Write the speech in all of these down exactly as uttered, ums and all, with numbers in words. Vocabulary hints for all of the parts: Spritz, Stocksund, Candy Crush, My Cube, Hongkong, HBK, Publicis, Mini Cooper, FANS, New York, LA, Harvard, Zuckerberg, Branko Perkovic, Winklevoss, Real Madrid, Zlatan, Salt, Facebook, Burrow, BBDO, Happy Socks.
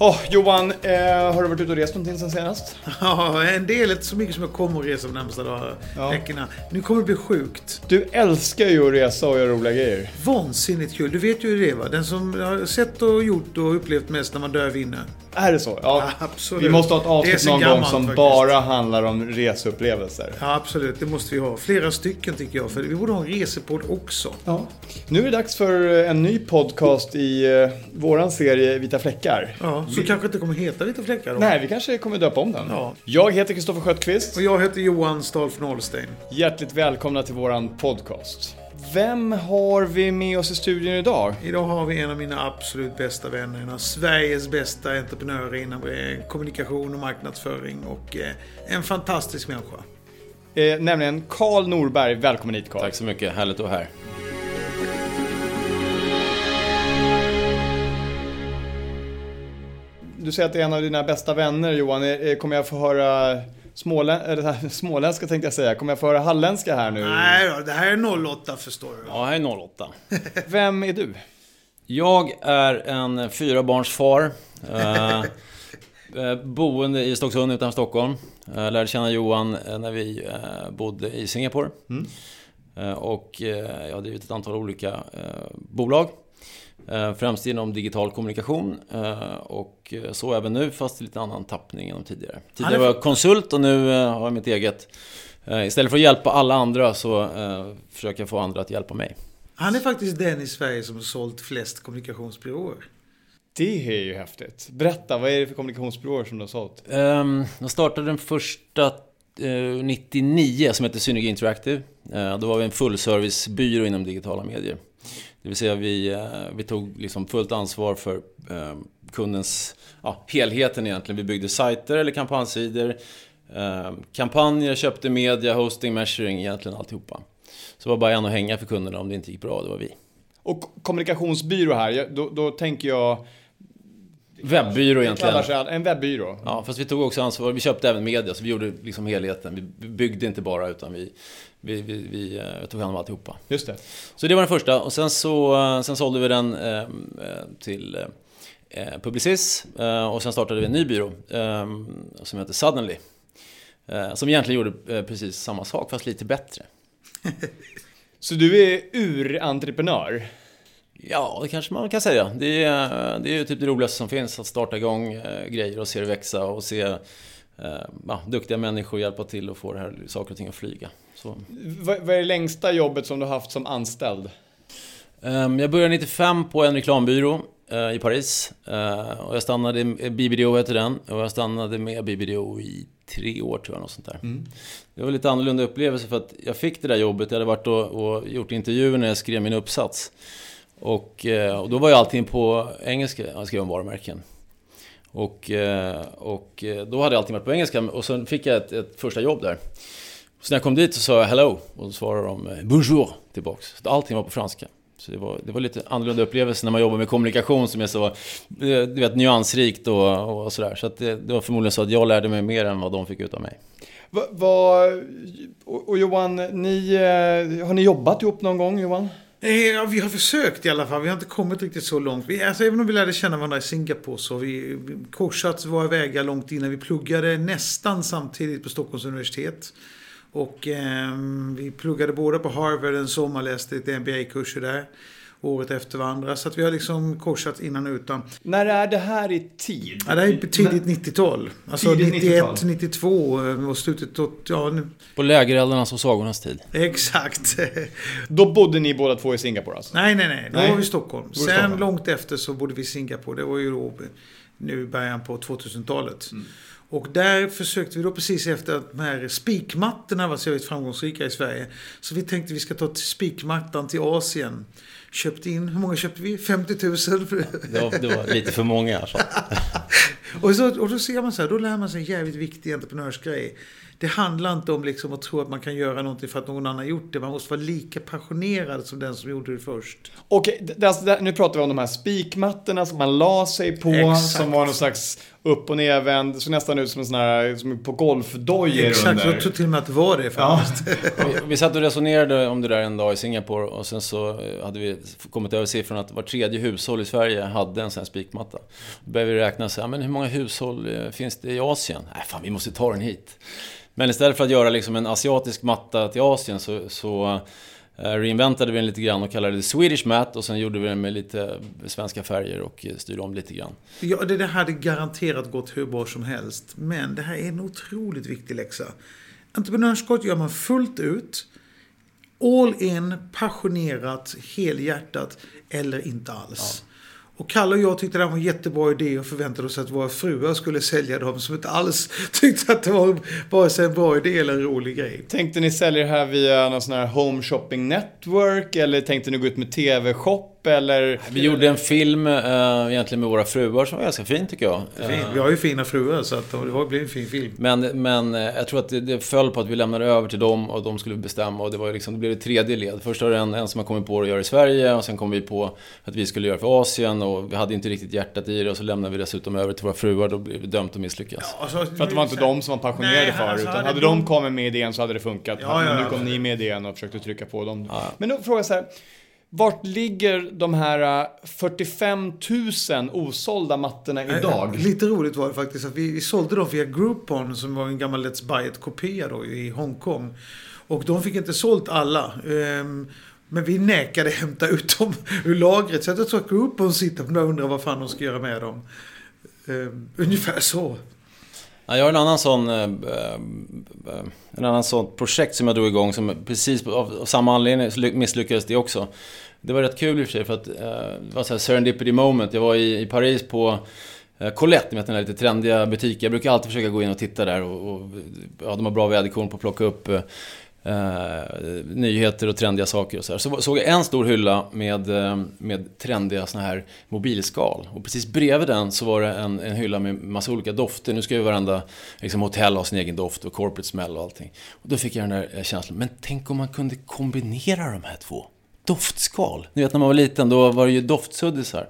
Åh, oh, Johan, eh, har du varit ute och rest någonting sen senast? Ja, en del, inte så mycket som jag kommer att resa de närmaste dagarna, ja. veckorna. Nu kommer det bli sjukt. Du älskar ju att resa och göra roliga grejer. Vansinnigt kul, du vet ju det va? Den som har sett och gjort och upplevt mest när man dör vinner. Är det så? Ja, ja absolut. Vi måste ha ett avsnitt någon gammalt, gång som faktiskt. Bara handlar om reseupplevelser. Ja, absolut, det måste vi ha. Flera stycken tycker jag, för vi borde ha en resepodd också. Ja. Nu är det dags för en ny podcast i eh, våran serie Vita Fläckar. Ja. Så vi... kanske inte kommer heta Vita Fläckar då? Nej, vi kanske kommer döpa om den. Ja. Jag heter Kristoffer Skötqvist. Och jag heter Johan Stolf-Nolstein. Hjärtligt välkomna till våran podcast. Vem har vi med oss i studion idag? Idag har vi en av mina absolut bästa vänner. En av Sveriges bästa entreprenörer inom kommunikation och marknadsföring. Och en fantastisk människa. Eh, nämligen Carl Norberg. Välkommen hit, Carl. Tack så mycket. Härligt att vara här. Du säger att det är en av dina bästa vänner, Johan. Kommer jag få höra smålä- småländska tänkte jag säga. Kommer jag få höra halländska här nu? Nej, det här är noll åtta förstår du. Ja, det här är noll åtta. Vem är du? Jag är en fyrabarnsfar. Eh, boende i Stocksund utan Stockholm. Jag lärde känna Johan när vi eh, bodde i Singapore. Mm. Eh, och eh, jag har drivit ett antal olika eh, bolag. Främst inom digital kommunikation och så även nu fast i lite annan tappning än tidigare. Tidigare var jag konsult och nu har jag mitt eget. Istället för att hjälpa alla andra så försöker jag få andra att hjälpa mig. Han är faktiskt den i Sverige som har sålt flest kommunikationsbyråer. Det är ju häftigt. Berätta, vad är det för kommunikationsbyråer som du har sålt? Jag startade den första nittionio som heter Synergy Interactive. Då var vi en fullservicebyrå inom digitala medier. Det vill säga vi, vi tog liksom fullt ansvar för eh, kundens ja, helheten egentligen. Vi byggde sajter eller kampanjsidor, eh, kampanjer, köpte media, hosting, measuring, egentligen alltihopa. Så det var bara en att hänga för kunderna om det inte gick bra, det var vi. Och kommunikationsbyrå här, då, då tänker jag... Webbyrå egentligen. En webbyrå. Ja, fast vi tog också ansvar, vi köpte även media så vi gjorde liksom helheten. Vi byggde inte bara utan vi... Vi, vi, vi tog hand om alltihopa. Just det. Så det var den första. Och sen, så, sen sålde vi den eh, till eh, Publicis. Eh, och sen startade vi en ny byrå eh, som heter Suddenly. Eh, som egentligen gjorde eh, precis samma sak fast lite bättre. Så du är urentreprenör? Ja, det kanske man kan säga. Det är, det är ju typ det roligaste som finns. Att starta igång eh, grejer och se det växa. Och se... Ja, duktiga människor hjälpa till och få det här saker och ting att flyga. Så. Vad är det längsta jobbet som du har haft som anställd? Jag började nittiofem på en reklambyrå i Paris och jag stannade i B B D O heter den och jag stannade med B B D O i tre år tror jag något sånt där. Mm. Det var lite annorlunda upplevelse för att jag fick det där jobbet. Jag hade varit och, och gjort intervjuer när jag skrev min uppsats och, och då var jag allting på engelska. Jag skrev om varumärken. Och, och då hade jag alltid varit på engelska och sen fick jag ett, ett första jobb där. Så när jag kom dit så sa jag hello och då svarade de bonjour tillbaks. Så allting var på franska. Så det var, det var lite annorlunda upplevelse när man jobbar med kommunikation som är så du vet, nyansrikt och, och sådär. Så att det, det var förmodligen så att jag lärde mig mer än vad de fick ut av mig. Va, va, och, och Johan, ni, har ni jobbat ihop någon gång Johan? Ja, vi har försökt i alla fall. Vi har inte kommit riktigt så långt. Vi, alltså, även om vi lärde känna varandra i Singapore så har vi korsat våra vägar långt innan vi pluggade nästan samtidigt på Stockholms universitet. Och eh, vi pluggade båda på Harvard en sommarläste ett M B A-kurser där. året efter varandra. Så att vi har liksom korsat innan och utan. När är det här i tid? Ja, det här är tidigt N- nittiotal. Alltså tidigt nittioett, nittiotvå och slutet åt, ja, nu. På lägereldarnas och sagornas tid. Exakt. Då bodde ni båda två i Singapore alltså? Nej, nej, nej. Då nej. var vi i Stockholm. Sen Stockholm. Långt efter så bodde vi i Singapore. Det var ju då nu början på tvåtusentalet. Mm. Och där försökte vi då precis efter att de här spikmattorna var så väldigt framgångsrika i Sverige. Så vi tänkte vi ska ta till spikmattan till Asien. Köpte in, hur många köpte vi? femtio tusen. Ja, det var lite för många. Så. och, så, och då ser man så här, då lär man sig en jävligt viktig entreprenörsgrej. Det handlar inte om liksom att tro att man kan göra någonting för att någon annan gjort det. Man måste vara lika passionerad som den som gjorde det först. Okej, okay, nu pratar vi om de här spikmattorna som man la sig på. Exakt. Som var någon slags upp- och nedvänd. Så nästan ut som en sån här som på golfdojer. Exakt, jag tror till och med att det var det faktiskt. Ja. vi, vi satt och resonerade om det där en dag i Singapore. Och sen så hade vi kommit över siffran att var tredje hushåll i Sverige hade en sån här spikmatta. Då började vi räkna så här, men hur många hushåll finns det i Asien? Nej fan, vi måste ta den hit. Men istället för att göra liksom en asiatisk matta till Asien så, så reinventade vi den lite grann och kallade det Swedish Mat. Och sen gjorde vi den med lite svenska färger och styrde om lite grann. Ja, det hade garanterat gått hur bra som helst. Men det här är en otroligt viktig läxa. Entreprenörskap gör man fullt ut. All in, passionerat, helhjärtat eller inte alls. Ja. Och Kalle och jag tyckte det var en jättebra idé och förväntade oss att våra fruar skulle sälja dem som inte alls tyckte att det var bara en bra idé eller en rolig grej. Tänkte ni sälja det här via någon sån här home shopping network eller tänkte ni gå ut med tv-shop? Eller... Vi gjorde en film äh, egentligen med våra fruar som var ganska fin tycker jag. Fin. Vi har ju fina fruar så att det blev en fin film. Men, men jag tror att det, det föll på att vi lämnade över till dem och de skulle bestämma och det, var liksom, det blev det tredje led. Först var det en, en som man kommit på att göra i Sverige och sen kom vi på att vi skulle göra för Asien och vi hade inte riktigt hjärtat i det och så lämnade vi dessutom över till våra fruar då blev vi dömt att misslyckas. Ja, alltså, för att det var inte de som var passionerade nej, för alltså, utan hade de kommit med idén så hade det funkat. Ja, ja, men nu kom ni med idén och försökte trycka på dem. Ja. Men då frågar jag så här... Vart ligger de här fyrtiofem tusen osålda mattorna idag? Lite roligt var det faktiskt att vi, vi sålde dem via Groupon som var en gammal Let's Buy It-kopia då i Hongkong. Och de fick inte sålt alla. Um, men vi nekade hämta ut dem ur lagret. Så jag tror att Groupon sitter på och undrar vad fan de ska göra med dem. Um, ungefär så. Jag har en annan sån en annan sån projekt som jag drog igång som precis av samma anledning misslyckades det också. Det var rätt kul i och för sig för att det var så här serendipity moment. Jag var i Paris på Colette, med den här lite trendiga butiken. Jag brukar alltid försöka gå in och titta där och, och ja, de har bra väderkorn på att plocka upp eh, nyheter och trendiga saker och så här. Så såg jag en stor hylla med med trendiga såna här mobilskal och precis bredvid den så var det en, en hylla med massa olika dofter. Nu ska ju varenda liksom hotell ha sin egen doft och corporate smell och allting. Och då fick jag den där känslan, men tänk om man kunde kombinera de här två. Doftskal. Ni vet när man var liten då var det ju doftsuddisar.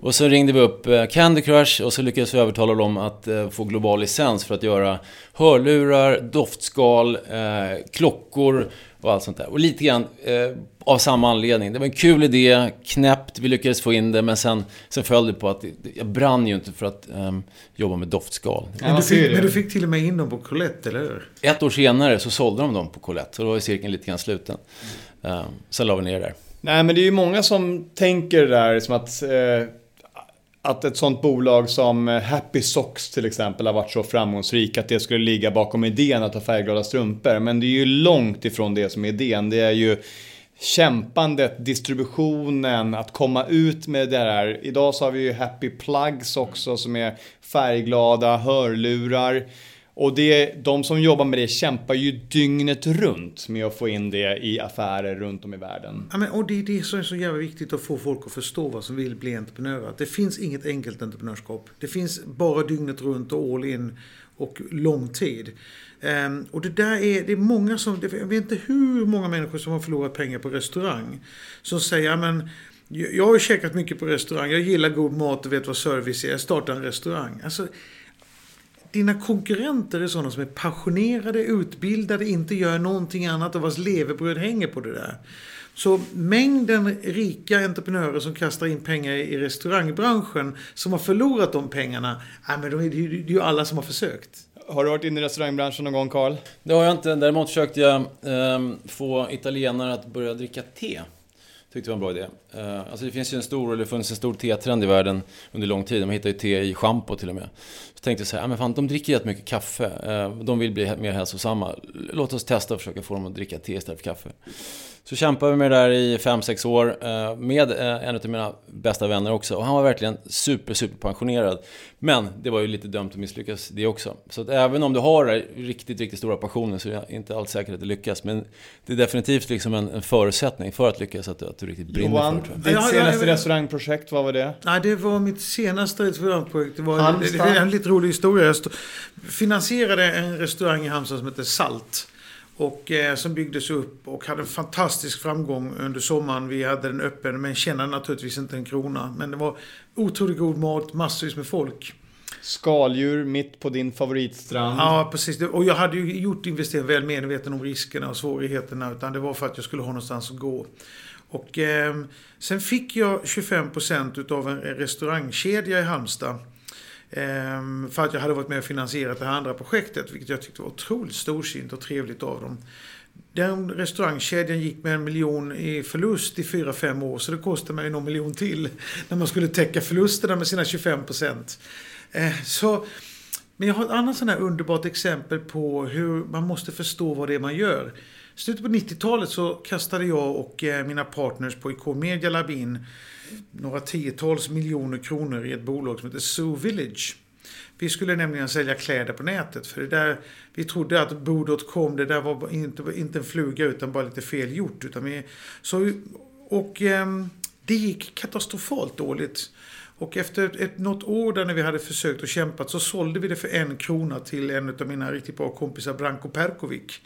Och så ringde vi upp Candy Crush och så lyckades vi övertala dem att få global licens för att göra hörlurar, doftskal, eh, klockor och allt sånt där. Och lite grann eh, av samma anledning. Det var en kul idé, knäppt, vi lyckades få in det men sen, sen följde det på att jag brann ju inte för att eh, jobba med doftskal. Men du, fick, men du fick till och med in dem på Colette, eller hur? Ett år senare så sålde de dem på Colette så då var ju cirkeln lite grann sluten. Uh, sen la vi ner där. Nej, men det är ju många som tänker där som att, eh, att ett sånt bolag som Happy Socks till exempel har varit så framgångsrik att det skulle ligga bakom idén att ha färgglada strumpor. Men det är ju långt ifrån det som är idén. Det är ju kämpandet, distributionen, att komma ut med det här. Idag så har vi ju Happy Plugs också som är färgglada, hörlurar. Och det, de som jobbar med det kämpar ju dygnet runt med att få in det i affärer runt om i världen. Ja, men, och det är det som är så jävla viktigt att få folk att förstå vad som vill bli entreprenörer. Det finns inget enkelt entreprenörskap. Det finns bara dygnet runt och all in och lång tid. Um, och det där är, det är många som, jag vet inte hur många människor som har förlorat pengar på restaurang som säger, men... Jag har ju käkat mycket på restaurang, jag gillar god mat och vet vad service är, jag startar en restaurang. Alltså, dina konkurrenter är sådana som är passionerade, utbildade, inte gör någonting annat och vars levebröd hänger på det där. Så mängden rika entreprenörer som kastar in pengar i restaurangbranschen som har förlorat de pengarna, nej, men det är ju alla som har försökt. Har du varit inne i restaurangbranschen någon gång, Carl? Det har jag inte, däremot försökte jag eh, få italienare att börja dricka te. Tyckte det var en bra idé. Uh, alltså det finns ju en stor, eller funnits en stor te-trend i världen under lång tid. Man hittar ju te i shampoo till och med. Så tänkte jag så här, men fan, de dricker jättemycket kaffe. Uh, de vill bli mer hälsosamma. Låt oss testa och försöka få dem att dricka te istället för kaffe. Så kämpade vi med det där i fem sex år uh, med uh, en av mina bästa vänner också. Och han var verkligen super, super pensionerad. Men det var ju lite dömt att misslyckas det också. Så att även om du har riktigt, riktigt stora passioner så är det inte alls säkert att det lyckas. Men det är definitivt liksom en, en förutsättning för att lyckas att, att du riktigt brinner Johan, för det. Johan, ditt senaste restaurangprojekt, vad var det? Nej, det var mitt senaste restaurangprojekt. Det var en, det är en lite rolig historia. Jag stod, finansierade en restaurang i Halmstad som heter Salt. Och eh, som byggdes upp och hade en fantastisk framgång under sommaren. Vi hade den öppen men tjänade naturligtvis inte en krona. Men det var otroligt god mat, massvis med folk. Skaldjur mitt på din favoritstrand. Ja, precis. Och jag hade ju gjort investering väl medveten om riskerna och svårigheterna. Utan det var för att jag skulle ha någonstans att gå. Och eh, sen fick jag tjugofem procent av en restaurangkedja i Halmstad. För att jag hade varit med och finansierat det här andra projektet, vilket jag tyckte var otroligt storsint och trevligt av dem. Den restaurangkedjan gick med en miljon i förlust i fyra fem år, så det kostade mig någon miljon till när man skulle täcka förlusterna med sina tjugofem procent. Så, men jag har ett annat sån här underbart exempel på hur man måste förstå vad det är man gör. Slutet på nittiotalet så kastade jag och mina partners på I K Media Lab in några tiotals miljoner kronor i ett bolag som heter Zoo Village. Vi skulle nämligen sälja kläder på nätet, för det där, vi trodde att borough punkt com, det där var inte, inte en fluga utan bara lite fel gjort. Utan vi, så, och eh, det gick katastrofalt dåligt. Och efter ett, något år där när vi hade försökt och kämpat så sålde vi det för en krona till en av mina riktigt bra kompisar, Branko Perkovic.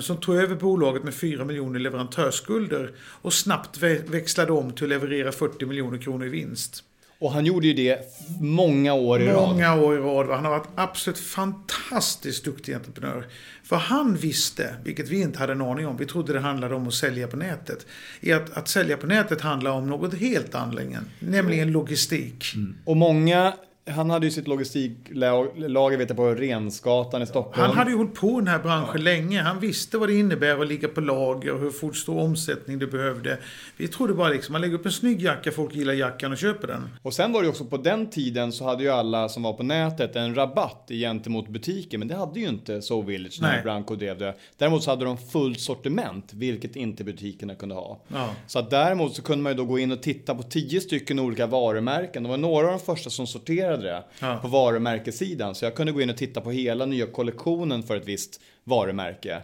Som tog över bolaget med fyra miljoner leverantörsskulder och snabbt växlade om till att leverera fyrtio miljoner kronor i vinst. Och han gjorde ju det många år i många rad. Många år i rad. Han har varit absolut fantastiskt duktig entreprenör. För han visste, vilket vi inte hade en aning om, vi trodde det handlade om att sälja på nätet. I att, att sälja på nätet handlar om något helt annorlunda, nämligen logistik. Mm. Och många... Han hade ju sitt logistiklager, vet jag, på Rensgatan i Stockholm. Han hade ju hållit på den här branschen ja. länge. Han visste vad det innebär att ligga på lager och hur fort stor omsättning det behövde. Vi trodde bara liksom, man lägger upp en snygg jacka, folk gillar jackan och köper den. Och sen var det också på den tiden så hade ju alla som var på nätet en rabatt gentemot butiken. Men det hade ju inte So Village när Branko drev det. Däremot så hade de fullt sortiment, vilket inte butikerna kunde ha. Ja. Så att däremot så kunde man ju då gå in och titta på tio stycken olika varumärken. Det var några av de första som sorterade Det, ja. på varumärkessidan, så jag kunde gå in och titta på hela nya kollektionen för ett visst varumärke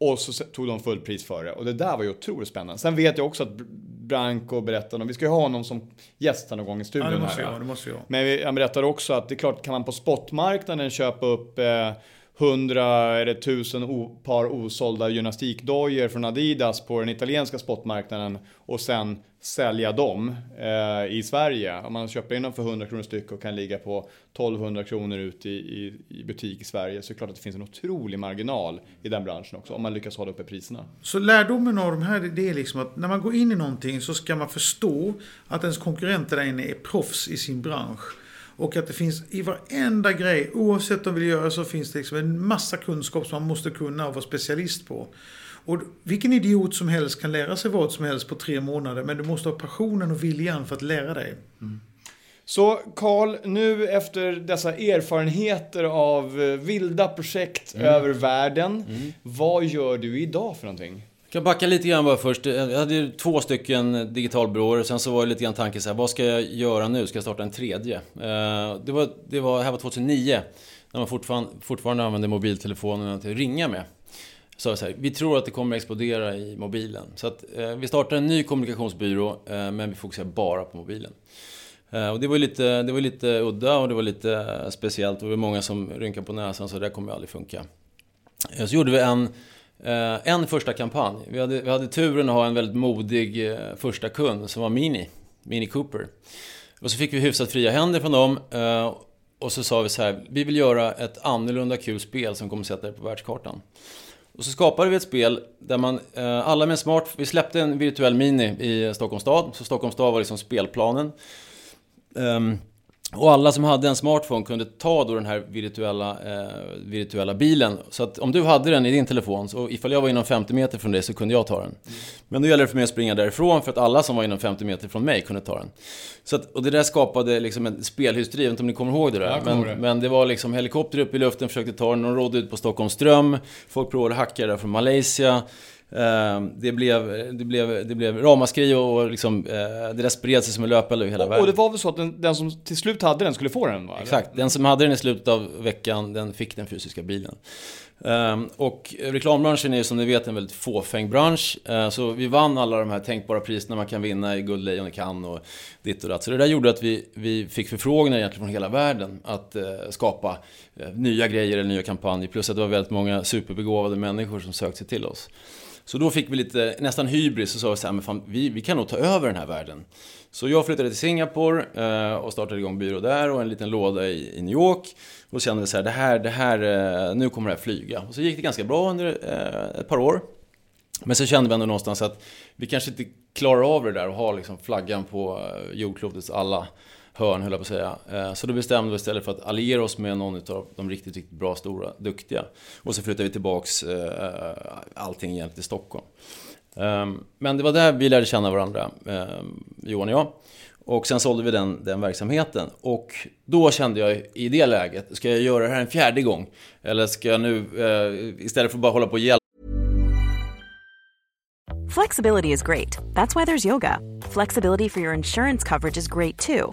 och så tog de full pris för det, och det där var ju otroligt spännande. Sen vet jag också att Branko berättade om, vi ska ju ha honom som gäst någon gång i studion, ja, det måste här, jag, det måste jag. Men han berättade också att det är klart, kan man på spotmarknaden köpa upp eh, hundra eller tusen par osålda gymnastikdojor från Adidas på den italienska spotmarknaden och sen sälja dem eh, i Sverige. Om man köper in dem för hundra kronor styck och kan ligga på tolvhundra kronor ut i, i, i butik i Sverige, så är det klart att det finns en otrolig marginal i den branschen också, om man lyckas hålla uppe priserna. Så lärdomen av de här, det är liksom att när man går in i någonting så ska man förstå att ens konkurrenter där inne är proffs i sin bransch. Och att det finns i varenda grej, oavsett om vi vill göra, så finns det liksom en massa kunskap som man måste kunna och vara specialist på. Och vilken idiot som helst kan lära sig vad som helst på tre månader. Men du måste ha passionen och viljan för att lära dig. Mm. Så Carl, nu efter dessa erfarenheter av vilda projekt mm. över världen. Mm. Vad gör du idag för någonting? Jag kan backa lite grann bara först. Jag hade ju två stycken digitalbyråer. Sen så var det lite grann tanken så här, vad ska jag göra nu? Ska jag starta en tredje? Det var, det var, här var tjugohundranio. När man fortfarande, fortfarande använde mobiltelefonerna till att ringa med. Så jag säger, vi tror att det kommer att explodera i mobilen. Så att, eh, vi startar en ny kommunikationsbyrå, eh, men vi fokuserar bara på mobilen. Eh, och det var lite, det var lite udda och det var lite speciellt. Det var många som rynkade på näsan, så det där kommer aldrig funka. Eh, så gjorde vi en... En första kampanj. Vi hade, vi hade turen att ha en väldigt modig första kund som var Mini, Mini Cooper. Och så fick vi hyfsat fria händer från dem. Och så sa vi så här, vi vill göra ett annorlunda kul spel som kommer sätta det på världskartan. Och så skapade vi ett spel där man, alla med smart... Vi släppte en virtuell Mini i Stockholms stad. Så Stockholms stad var liksom spelplanen. Och alla som hade en smartphone kunde ta då den här virtuella, eh, virtuella bilen. Så att om du hade den i din telefon, så ifall jag var inom femtio meter från dig så kunde jag ta den. Mm. Men då gäller det för mig att springa därifrån, för att alla som var inom femtio meter från mig kunde ta den. Så att, och det där skapade liksom en spelhysteri, inte om ni kommer ihåg det där. Men det. men det var liksom helikopter upp i luften, försökte ta den, och rådde ut på Stockholms ström. Folk provade hackare där från Malaysia. Det blev, det blev, det blev ramaskri och liksom, det där spred sig som en löpeld över hela världen. Och det var väl så att den, den som till slut hade den skulle få den, va? Exakt, den som hade den i slutet av veckan, den fick den fysiska bilen. Um, och reklambranschen är ju, som ni vet, en väldigt fåfäng bransch, uh, så vi vann alla de här tänkbara priserna man kan vinna i Guldlejon i Cannes och ditt och datt. Så det där gjorde att vi, vi fick förfrågningar egentligen från hela världen att uh, skapa uh, nya grejer eller nya kampanjer, plus att det var väldigt många superbegåvade människor som sökte sig till oss. Så då fick vi lite, nästan hybris, och sa så här, men fan, vi, vi kan nog ta över den här världen. Så jag flyttade till Singapore eh, och startade igång byrå där och en liten låda i, i New York. Och då kände vi så här, det här, det här eh, nu kommer det här flyga. Och så gick det ganska bra under eh, ett par år. Men så kände vi ändå någonstans att vi kanske inte klarar av det där och har liksom flaggan på jordklotets alla hörn, höll jag på att säga. Eh, så då bestämde vi istället för att alliera oss med någon av de riktigt, riktigt bra, stora, duktiga. Och så flyttade vi tillbaks eh, allting egentligen till Stockholm. Um, men det var där vi lärde känna varandra, um, Johan och jag. Och sen sålde vi den, den verksamheten. Och då kände jag i det läget, ska jag göra det här en fjärde gång? Eller ska jag nu, uh, istället för bara hålla på och hjälpa? Flexibility is great. That's why there's yoga. Flexibility for your insurance coverage is great too.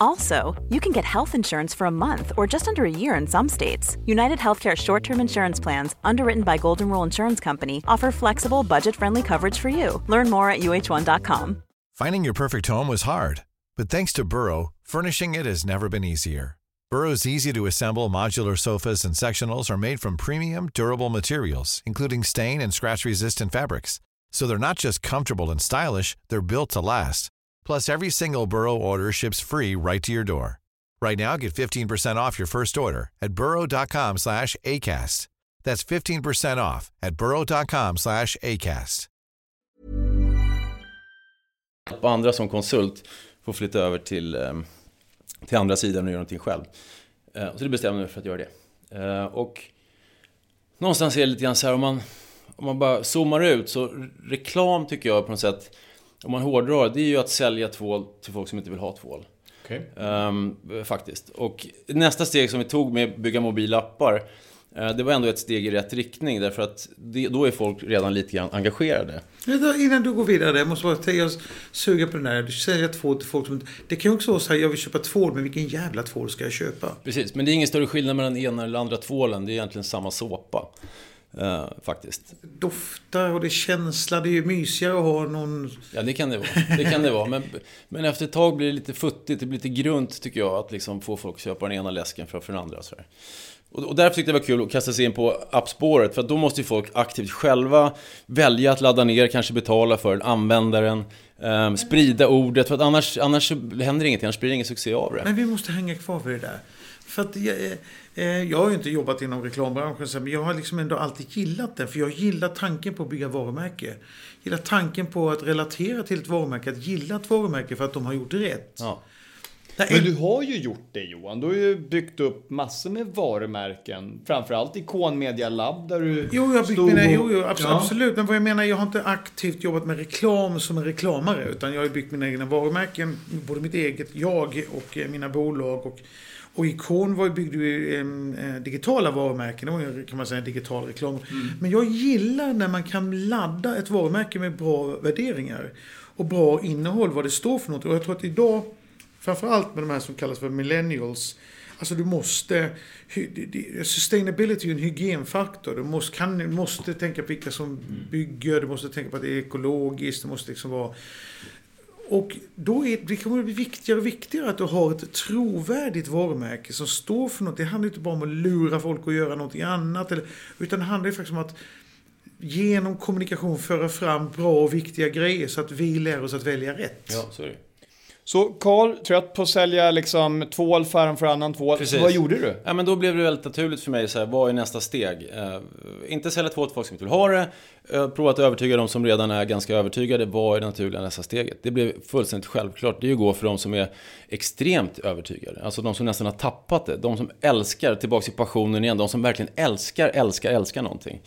Also, you can get health insurance for a month or just under a year in some states. United Healthcare short-term insurance plans, underwritten by Golden Rule Insurance Company, offer flexible, budget-friendly coverage for you. Learn more at U H one dot com. Finding your perfect home was hard, but thanks to Burrow, furnishing it has never been easier. Burrow's easy-to-assemble modular sofas and sectionals are made from premium, durable materials, including stain and scratch-resistant fabrics. So they're not just comfortable and stylish, they're built to last. Plus, every single Burrow order ships free right to your door. Right now, get fifteen percent off your first order at borough.com slash ACAST. That's fifteen percent off at borough.com slash ACAST. På andra som konsult får flytta över till, till andra sidan och göra någonting själv. Så det bestämde jag för att göra det. Och någonstans är det lite grann så här, om man, om man bara zoomar ut, så reklam tycker jag på något sätt, om man hårdrar, det är ju att sälja tvål till folk som inte vill ha tvål. Okay. Ehm, faktiskt. Och nästa steg som vi tog med att bygga mobilappar, det var ändå ett steg i rätt riktning, därför att det, då är folk redan lite grann engagerade. Innan du går vidare, jag måste bara säga, jag suger på den här, du säljer tvål till folk som inte... Det kan ju också vara så här, jag vill köpa tvål, men vilken jävla tvål ska jag köpa? Precis, men det är ingen större skillnad mellan den ena eller andra tvålen, det är egentligen samma såpa. Uh, faktiskt. Doftar och det känsla, det är ju mysigare att ha någon... Ja, det kan det vara, det kan det vara. Men, men efter ett tag blir det lite futtigt, det blir lite grunt tycker jag, att liksom få folk att köpa den ena läsken framför den andra. Så här. Och, och därför tyckte jag det var kul att kasta sig in på appspåret, för att då måste ju folk aktivt själva välja att ladda ner, kanske betala för den, använda den, um, sprida ordet, för att annars, annars händer ingenting, annars blir det ingen succé av det. Men vi måste hänga kvar vid det där. För att jag, eh, jag har ju inte jobbat inom reklambranschen, men jag har liksom ändå alltid gillat den. För jag gillar tanken på att bygga varumärke. Jag gillar tanken på att relatera till ett varumärke. Att gilla ett varumärke för att de har gjort rätt. Ja. Men du har ju gjort det, Johan. Du har ju byggt upp massor med varumärken. Framförallt i Kon Media Lab där du jo, jag stod mina, och... Jo, jo absolut, ja. absolut. Men vad jag menar, jag har inte aktivt jobbat med reklam som en reklamare. Utan jag har byggt mina egna varumärken. Både mitt eget jag och mina bolag. Och, och i Kon var ju byggde ju eh, digitala varumärken. Det var ju, kan man säga, digital reklam. Mm. Men jag gillar när man kan ladda ett varumärke med bra värderingar. Och bra innehåll, vad det står för något. Och jag tror att idag... Framförallt med de här som kallas för millennials. Alltså du måste... Sustainability är en hygienfaktor. Du måste, kan, du måste tänka på vilka som bygger. Du måste tänka på att det är ekologiskt. Det måste liksom vara... Och då är, det kommer det bli viktigare och viktigare att du har ett trovärdigt varumärke som står för något. Det handlar inte bara om att lura folk och göra någonting annat. Eller, utan det handlar ju faktiskt om att genom kommunikation föra fram bra och viktiga grejer så att vi lär oss att välja rätt. Ja, så är det. Så Carl, trött på att sälja liksom tvål färgen för annan tvål. Precis. Vad gjorde du? Ja, men då blev det väldigt naturligt för mig. Så här, vad är nästa steg? Eh, inte sälja tvål till folk som inte vill ha det. Eh, prova att övertyga de som redan är ganska övertygade. Vad är det naturliga nästa steget? Det blev fullständigt självklart. Det är ju att gå för de som är extremt övertygade. Alltså de som nästan har tappat det. De som älskar, tillbaka i passionen igen. De som verkligen älskar, älskar, älskar någonting.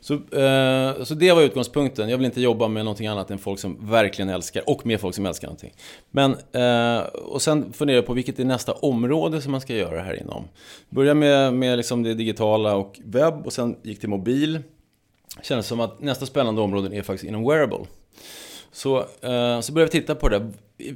Så, eh, så det var utgångspunkten. Jag vill inte jobba med någonting annat än folk som verkligen älskar. Och med folk som älskar någonting. Men Uh, och sen funderar jag på vilket är nästa område som man ska göra här inom. Börja med, med liksom det digitala och webb och sen gick till mobil. Kändes som att nästa spännande område är faktiskt inom wearable. Så, uh, så började vi titta på det.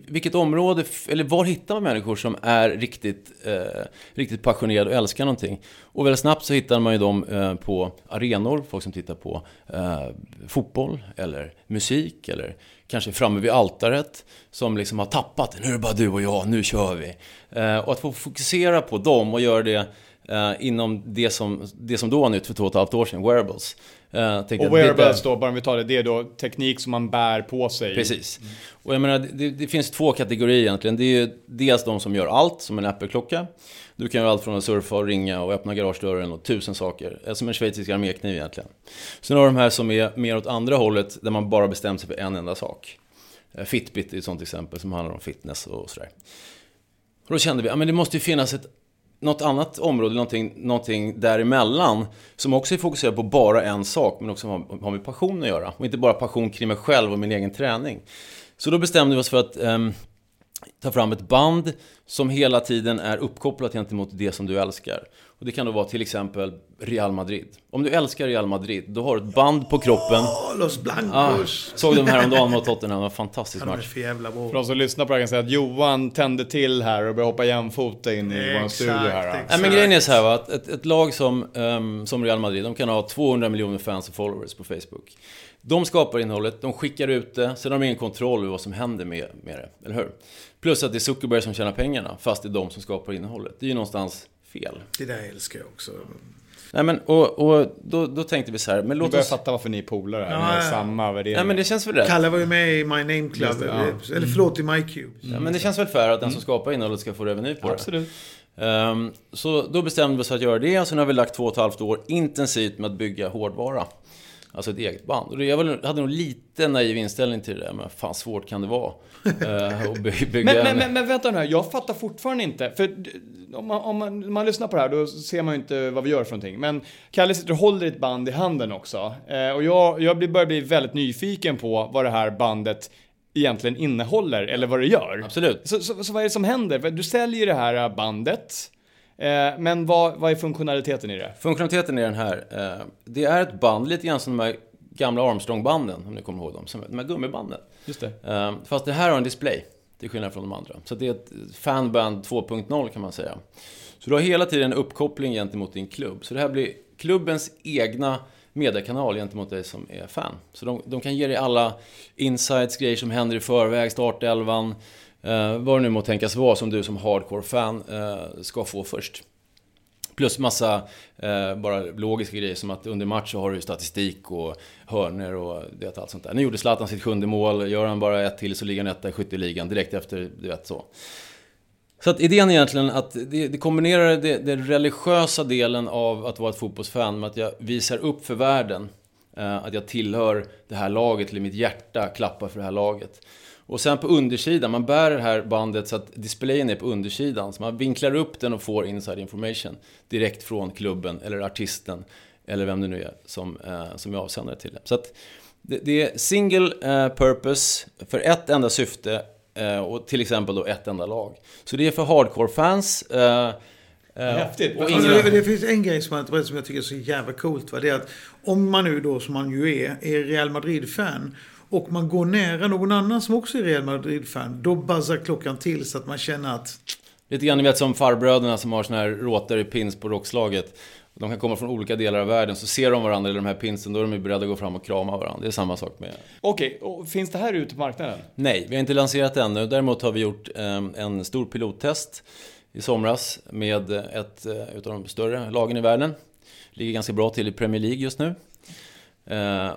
Vilket område, eller var hittar man människor som är riktigt, eh, riktigt passionerade och älskar någonting? Och väldigt snabbt så hittar man ju dem eh, på arenor, folk som tittar på eh, fotboll eller musik eller kanske framme vid altaret som liksom har tappat, nu är det bara du och jag, nu kör vi. Eh, och att få fokusera på dem och göra det eh, inom det som, det som då var nytt för två och ett halvt år sedan, wearables. Uh, och wearables då, bara om vi tar det, det är då teknik som man bär på sig. Precis. Mm. Och jag menar, det, det finns två kategorier egentligen. Det är ju dels de som gör allt, som en Apple-klocka. Du kan göra allt från att surfa och ringa och öppna garagedörren och tusen saker. Som en schweizisk armékniv egentligen. Sen har de här som är mer åt andra hållet, där man bara bestämmer sig för en enda sak. Fitbit är ett sånt exempel som handlar om fitness och sådär. Och då kände vi, ja men det måste ju finnas ett något annat område, någonting, någonting däremellan som också är fokuserat på bara en sak men också har, har med passion att göra. Och inte bara passion kring mig själv och min egen träning. Så då bestämde vi oss för att eh, ta fram ett band som hela tiden är uppkopplat gentemot det som du älskar. Och det kan då vara till exempel Real Madrid. Om du älskar Real Madrid, då har du ett band på kroppen. Oh, Los Blancos! Ah, såg de här om dagen mot Tottenham, var en fantastisk match. För de som lyssnar på det kan säga att Johan tände till här och började hoppa jämfota in i exakt, vår studio här. Ja, men grejen är så här, va? Att ett, ett lag som, um, som Real Madrid, de kan ha tvåhundra miljoner fans och followers på Facebook. De skapar innehållet, de skickar ut det, sen har de ingen kontroll över vad som händer med, med det, eller hur? Plus att det är Zuckerberg som tjänar pengarna, fast det är de som skapar innehållet. Det är ju någonstans fel. Det där älskar jag också. Nej, men, och, och, då, då tänkte vi så här... Men låt du börjar oss... fatta varför ni är polare här. Ja, ja. Samma värdering. Nej, men det känns väl rätt. Kalle var ju med i My Name Club. Just, ja. Eller förlåt, i My Cube. Mm. Ja, men det känns väl fair att den som skapar innehållet ska få revenue på det. Absolut. Um, så då bestämde vi oss att göra det. Och sen har vi lagt två och ett halvt år intensivt med att bygga hårdvara. Alltså ett eget band. Och jag hade nog lite naiv inställning till det där. Men fan, svårt kan det vara. uh, och by- bygga men, en... men, men vänta nu här. Jag fattar fortfarande inte. För om man, om man, man lyssnar på det här, då ser man ju inte vad vi gör för någonting. Men Kalle sitter och håller ett band i handen också. Uh, och jag, jag börjar bli väldigt nyfiken på vad det här bandet egentligen innehåller. Eller vad det gör. Absolut. Så, så, så vad är det som händer? För du säljer det här bandet. Men vad, vad är funktionaliteten i det? Funktionaliteten är den här. Det är ett band, lite grann som de här gamla Armstrong-banden, om ni kommer ihåg dem. De här gummibanden. Just det. Fast det här har en display, till skillnad från de andra. Så det är ett fanband två punkt noll kan man säga. Så du har hela tiden en uppkoppling gentemot din klubb. Så det här blir klubbens egna mediekanal gentemot dig som är fan. Så de, de kan ge dig alla insights, grejer som händer i förväg, startelvan. Uh, vad nu må tänkas vara som du som hardcore-fan uh, ska få först. Plus massa uh, bara logiska grejer som att under match så har du statistik och hörner och det, allt sånt där. Nu gjorde Zlatan sitt sjunde mål, gör han bara ett till så ligger han etta i skytteligan direkt efter, du vet så. Så att idén är egentligen att det, det kombinerar det, det religiösa delen av att vara ett fotbollsfan med att jag visar upp för världen eh, att jag tillhör det här laget, eller mitt hjärta klappar för det här laget. Och sen på undersidan, man bär det här bandet så att displayen är på undersidan. Så man vinklar upp den och får inside information direkt från klubben eller artisten eller vem det nu är som, eh, som jag avsänder det till. Så att det, det är single eh, purpose för ett enda syfte. Och till exempel då ett enda lag. Så det är för hardcore-fans. Eh, Häftigt. Och ingen... alltså, det finns en grej som jag, som jag tycker är så jävla coolt. Va? Det är att om man nu då, som man ju är, är Real Madrid-fan. Och man går nära någon annan som också är Real Madrid-fan. Då buzzar klockan till så att man känner att... Lite grann, ni vet, som farbröderna som har såna här råtare pins på rockslaget. De kan komma från olika delar av världen, så ser de varandra eller de här pinsen, då är de ju beredda att gå fram och krama varandra. Det är samma sak med... Okej, och finns det här ute på marknaden? Nej, vi har inte lanserat det ännu. Däremot har vi gjort en stor pilottest i somras med ett av de större lagen i världen. Ligger ganska bra till i Premier League just nu.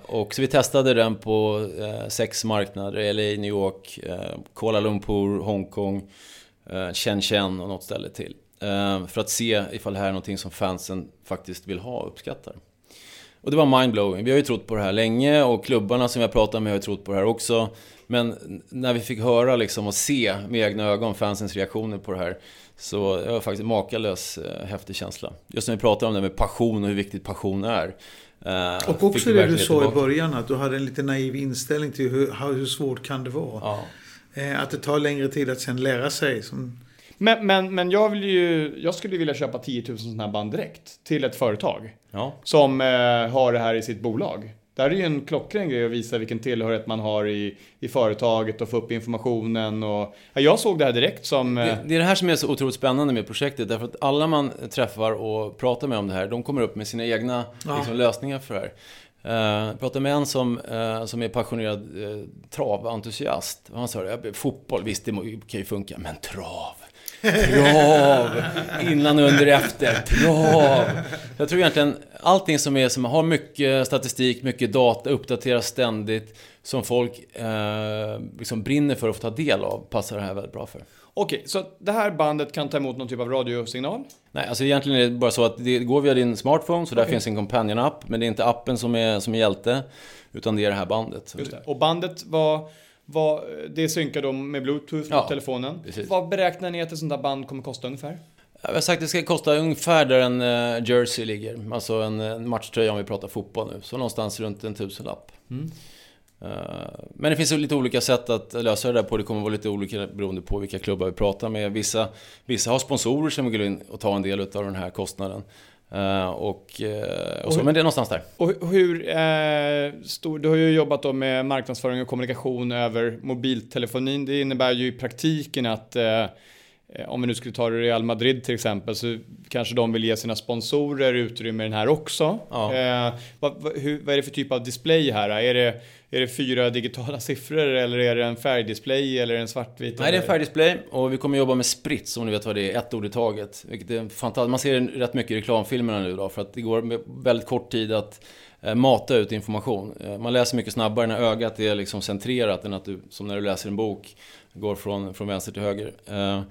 Och så vi testade den på sex marknader. L A, New York, Kuala Lumpur, Hongkong, Shenzhen och något ställe till. För att se ifall det här är någonting som fansen faktiskt vill ha och uppskattar. Och det var mindblowing. Vi har ju trott på det här länge och klubbarna som jag pratar med har ju trott på det här också. Men när vi fick höra liksom och se med egna ögon fansens reaktioner på det här, så det var faktiskt en makalös häftig känsla. Just när vi pratar om det med passion och hur viktigt passion är. Och också det du sa i början, att du hade en lite naiv inställning till hur, hur svårt kan det vara. Ja. Att det tar längre tid att sen lära sig som... Men, men, men jag, vill ju, jag skulle vilja köpa tio tusen sådana här band direkt till ett företag ja. som eh, har det här i sitt bolag. Det här är ju en klockren grej att visa vilken tillhörighet man har i, i företaget och få upp informationen. Och, ja, jag såg det här direkt som... Eh... Det, det är det här som är så otroligt spännande med projektet. Därför att alla man träffar och pratar med om det här, de kommer upp med sina egna ja. liksom, lösningar för det här. Jag uh, pratade med en som, uh, som är passionerad uh, traventusiast. Han sa det, fotboll, visst det må, kan ju funka, men trav. Trav, innan, under, efter, trav. Jag tror egentligen allting som är som har mycket statistik, mycket data, uppdateras ständigt, som folk eh, liksom brinner för att ta del av, passar det här väldigt bra för. Okej, så det här bandet kan ta emot någon typ av radiosignal? Nej, alltså egentligen är det bara så att det går via din smartphone, så där okay. finns en companion-app, men det är inte appen som är, som är hjälte, utan det är det här bandet. Just det. Och bandet var... Vad, det synkar då med Bluetooth på ja, telefonen. Precis. Vad beräknar ni att ett sånt där band kommer kosta ungefär? Jag har sagt att det ska kosta ungefär där en uh, jersey ligger. Alltså en, en matchtröja om vi pratar fotboll nu. Så någonstans runt en tusenlapp. Mm. Uh, men det finns lite olika sätt att lösa det där på. Det kommer vara lite olika beroende på vilka klubbar vi pratar med. Vissa, vissa har sponsorer som vill gå in och ta en del av den här kostnaden. Uh, och, uh, och så, och hur, men det är någonstans där. Och hur uh, stor, du har ju jobbat då med marknadsföring och kommunikation över mobiltelefonin. Det innebär ju i praktiken att uh, om vi nu skulle ta Real Madrid till exempel, så kanske de vill ge sina sponsorer utrymme i den här också. Ja. Uh, vad, vad, hur, vad är det för typ av display här? Är det, är det fyra digitala siffror eller är det en färgdisplay eller en svartvit? Nej, det är en färgdisplay och vi kommer jobba med spritz, om ni vet vad det är, ett ord i taget. Vilket är fantastiskt. Man ser rätt mycket i reklamfilmerna nu då, för att det går med väldigt kort tid att mata ut information. Man läser mycket snabbare när ögat är liksom centrerat än att du, som när du läser en bok, går från, från vänster till höger. Uh,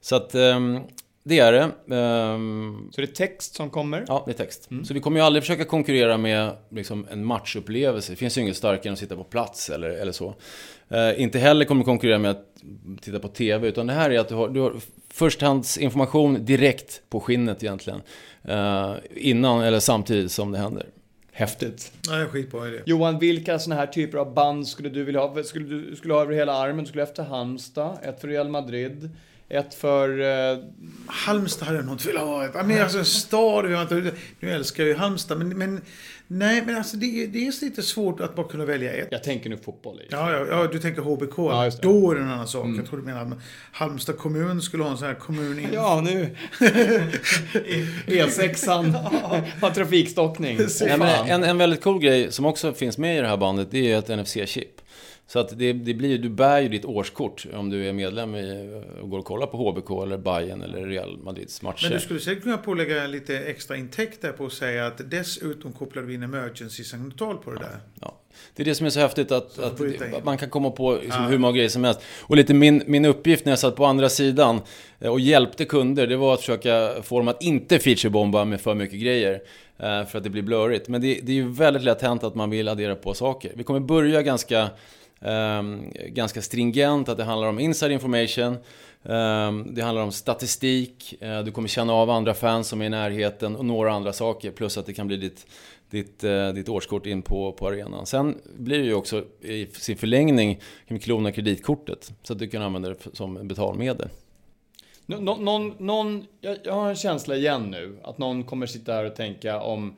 så att um, det är det. Um, så det är text som kommer? Ja, det är text. Mm. Så vi kommer ju aldrig försöka konkurrera med liksom, en matchupplevelse. Det finns ju inget starkare än att sitta på plats eller, eller så. Uh, inte heller kommer vi konkurrera med att titta på tv, utan det här är att du har, du har förstahandsinformation direkt på skinnet egentligen. Uh, innan eller samtidigt som det händer. Häftigt. Nej, skitbra idé. Johan, vilka såna här typer av band skulle du vilja ha? Skulle du skulle ha över hela armen? Du skulle efter Halmstad, ett för Real Madrid, ett för... Eh... Halmstad hade jag nog inte velat ha. Men mm. alltså en stad, nu älskar jag ju Halmstad. Men, men nej, men alltså det, det är lite svårt att bara kunna välja ett. Jag tänker nu fotboll. Ja, ja, ja, du tänker H B K. Ja, då är det en annan sak. Mm. Jag tror du menar att Halmstad kommun skulle ha en sån här kommun. In... Ja, nu. E sexan har trafikstockning. En, en, en väldigt cool grej som också finns med i det här bandet, det är ett N F C-chip. Så att det, det blir, du bär ju ditt årskort om du är medlem i, och går och kollar på H B K eller Bayern eller Real Madrids matcher. Men du skulle säkert kunna pålägga lite extra intäkter på att säga att dessutom kopplar vi in emergency-signal på det där. Ja, ja. Det är det som är så häftigt att, att, att man kan komma på liksom, ja. hur många grejer som helst. Och lite min, min uppgift när jag satt på andra sidan och hjälpte kunder, det var att försöka få dem att inte featurebomba med för mycket grejer. För att det blir blurrigt. Men det, det är ju väldigt lätt hänt att man vill addera på saker. Vi kommer börja ganska... Um, ganska stringent, att det handlar om inside information, um, det handlar om statistik, uh, du kommer känna av andra fans som är i närheten och några andra saker, plus att det kan bli ditt, ditt, uh, ditt årskort in på, på arenan. Sen blir det ju också i sin förlängning kan klona kreditkortet så att du kan använda det som betalmedel. Nå, nå, någon, någon, jag, jag har en känsla igen nu att någon kommer sitta här och tänka om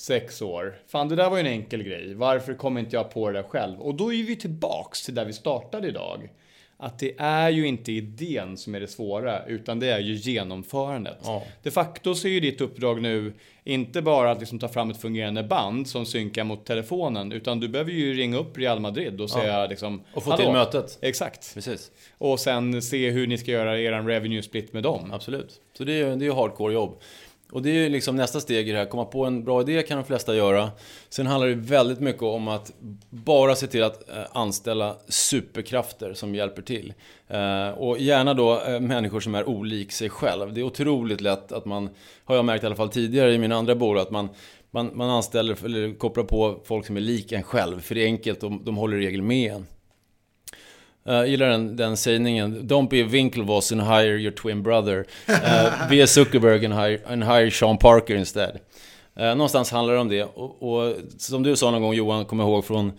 sex år. Fan, det där var ju en enkel grej. Varför kommer inte jag på det själv? Och då är vi tillbaks till där vi startade idag. Att det är ju inte idén som är det svåra, utan det är ju genomförandet. Ja. De facto så är ju ditt uppdrag nu inte bara att liksom ta fram ett fungerande band som synkar mot telefonen, utan du behöver ju ringa upp Real Madrid och säga ja. liksom, och få hallå. till mötet. Exakt. Precis. Och sen se hur ni ska göra er revenue split med dem. Absolut. Så det är ju, det är ju hardcore jobb. Och det är ju liksom nästa steg i det här. Komma på en bra idé kan de flesta göra. Sen handlar det väldigt mycket om att bara se till att anställa superkrafter som hjälper till. Och gärna då människor som är olik sig själv. Det är otroligt lätt att man, har jag märkt i alla fall tidigare i mina andra bolag, att man, man, man anställer eller kopplar på folk som är lik en själv. För det är enkelt, de, de håller regel med en. Jag gillar den, den sägningen. Don't be a Winklevoss and hire your twin brother. Uh, be a Zuckerberg and hire, and hire Sean Parker instead. Uh, någonstans handlar det om det. Och, och som du sa någon gång, Johan, kommer ihåg från,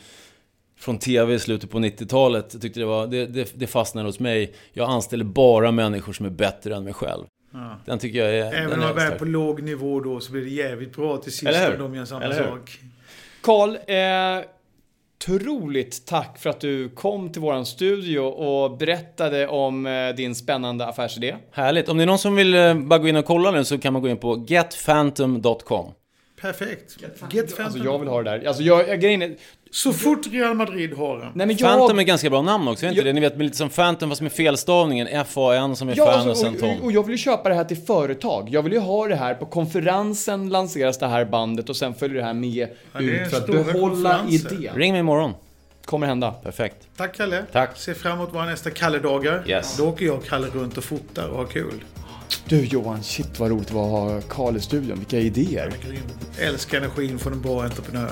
från tv i slutet på nittiotalet. Jag tyckte det, var, det, det, det fastnade hos mig. Jag anställer bara människor som är bättre än mig själv. Ja. Den tycker jag är... Även om jag är på låg nivå då så blir det jävligt bra till sist om de gör samma sak. Carl... Eh... Otroligt tack för att du kom till våran studio och berättade om din spännande affärsidé. Härligt. Om det är någon som vill bara gå in och kolla nu så kan man gå in på get phantom dot com. Perfekt. Get Phantom. Alltså jag vill ha det där. Alltså jag, jag grejen är... Så fort Real Madrid har den. Nej, men jag... Phantom är ganska bra namn också, är inte jag... det? Ni vet, lite som Phantom fast med felstavningen. F A N som är ja, fan alltså, och sen Tom. Och, och jag vill ju köpa det här till företag. Jag vill ju ha det här på konferensen, lanseras det här bandet och sen följer det här med ja, det ut för att behålla idén. Ring mig imorgon. Kommer hända. Perfekt. Tack Kalle. Tack. Se fram emot våra nästa Kalle-dagar. Yes. Då åker jag och Kalle runt och fotar och har kul. Du Johan, shit vad roligt att ha Carl i studion. Vilka idéer. Jag älskar energin från en bra entreprenör.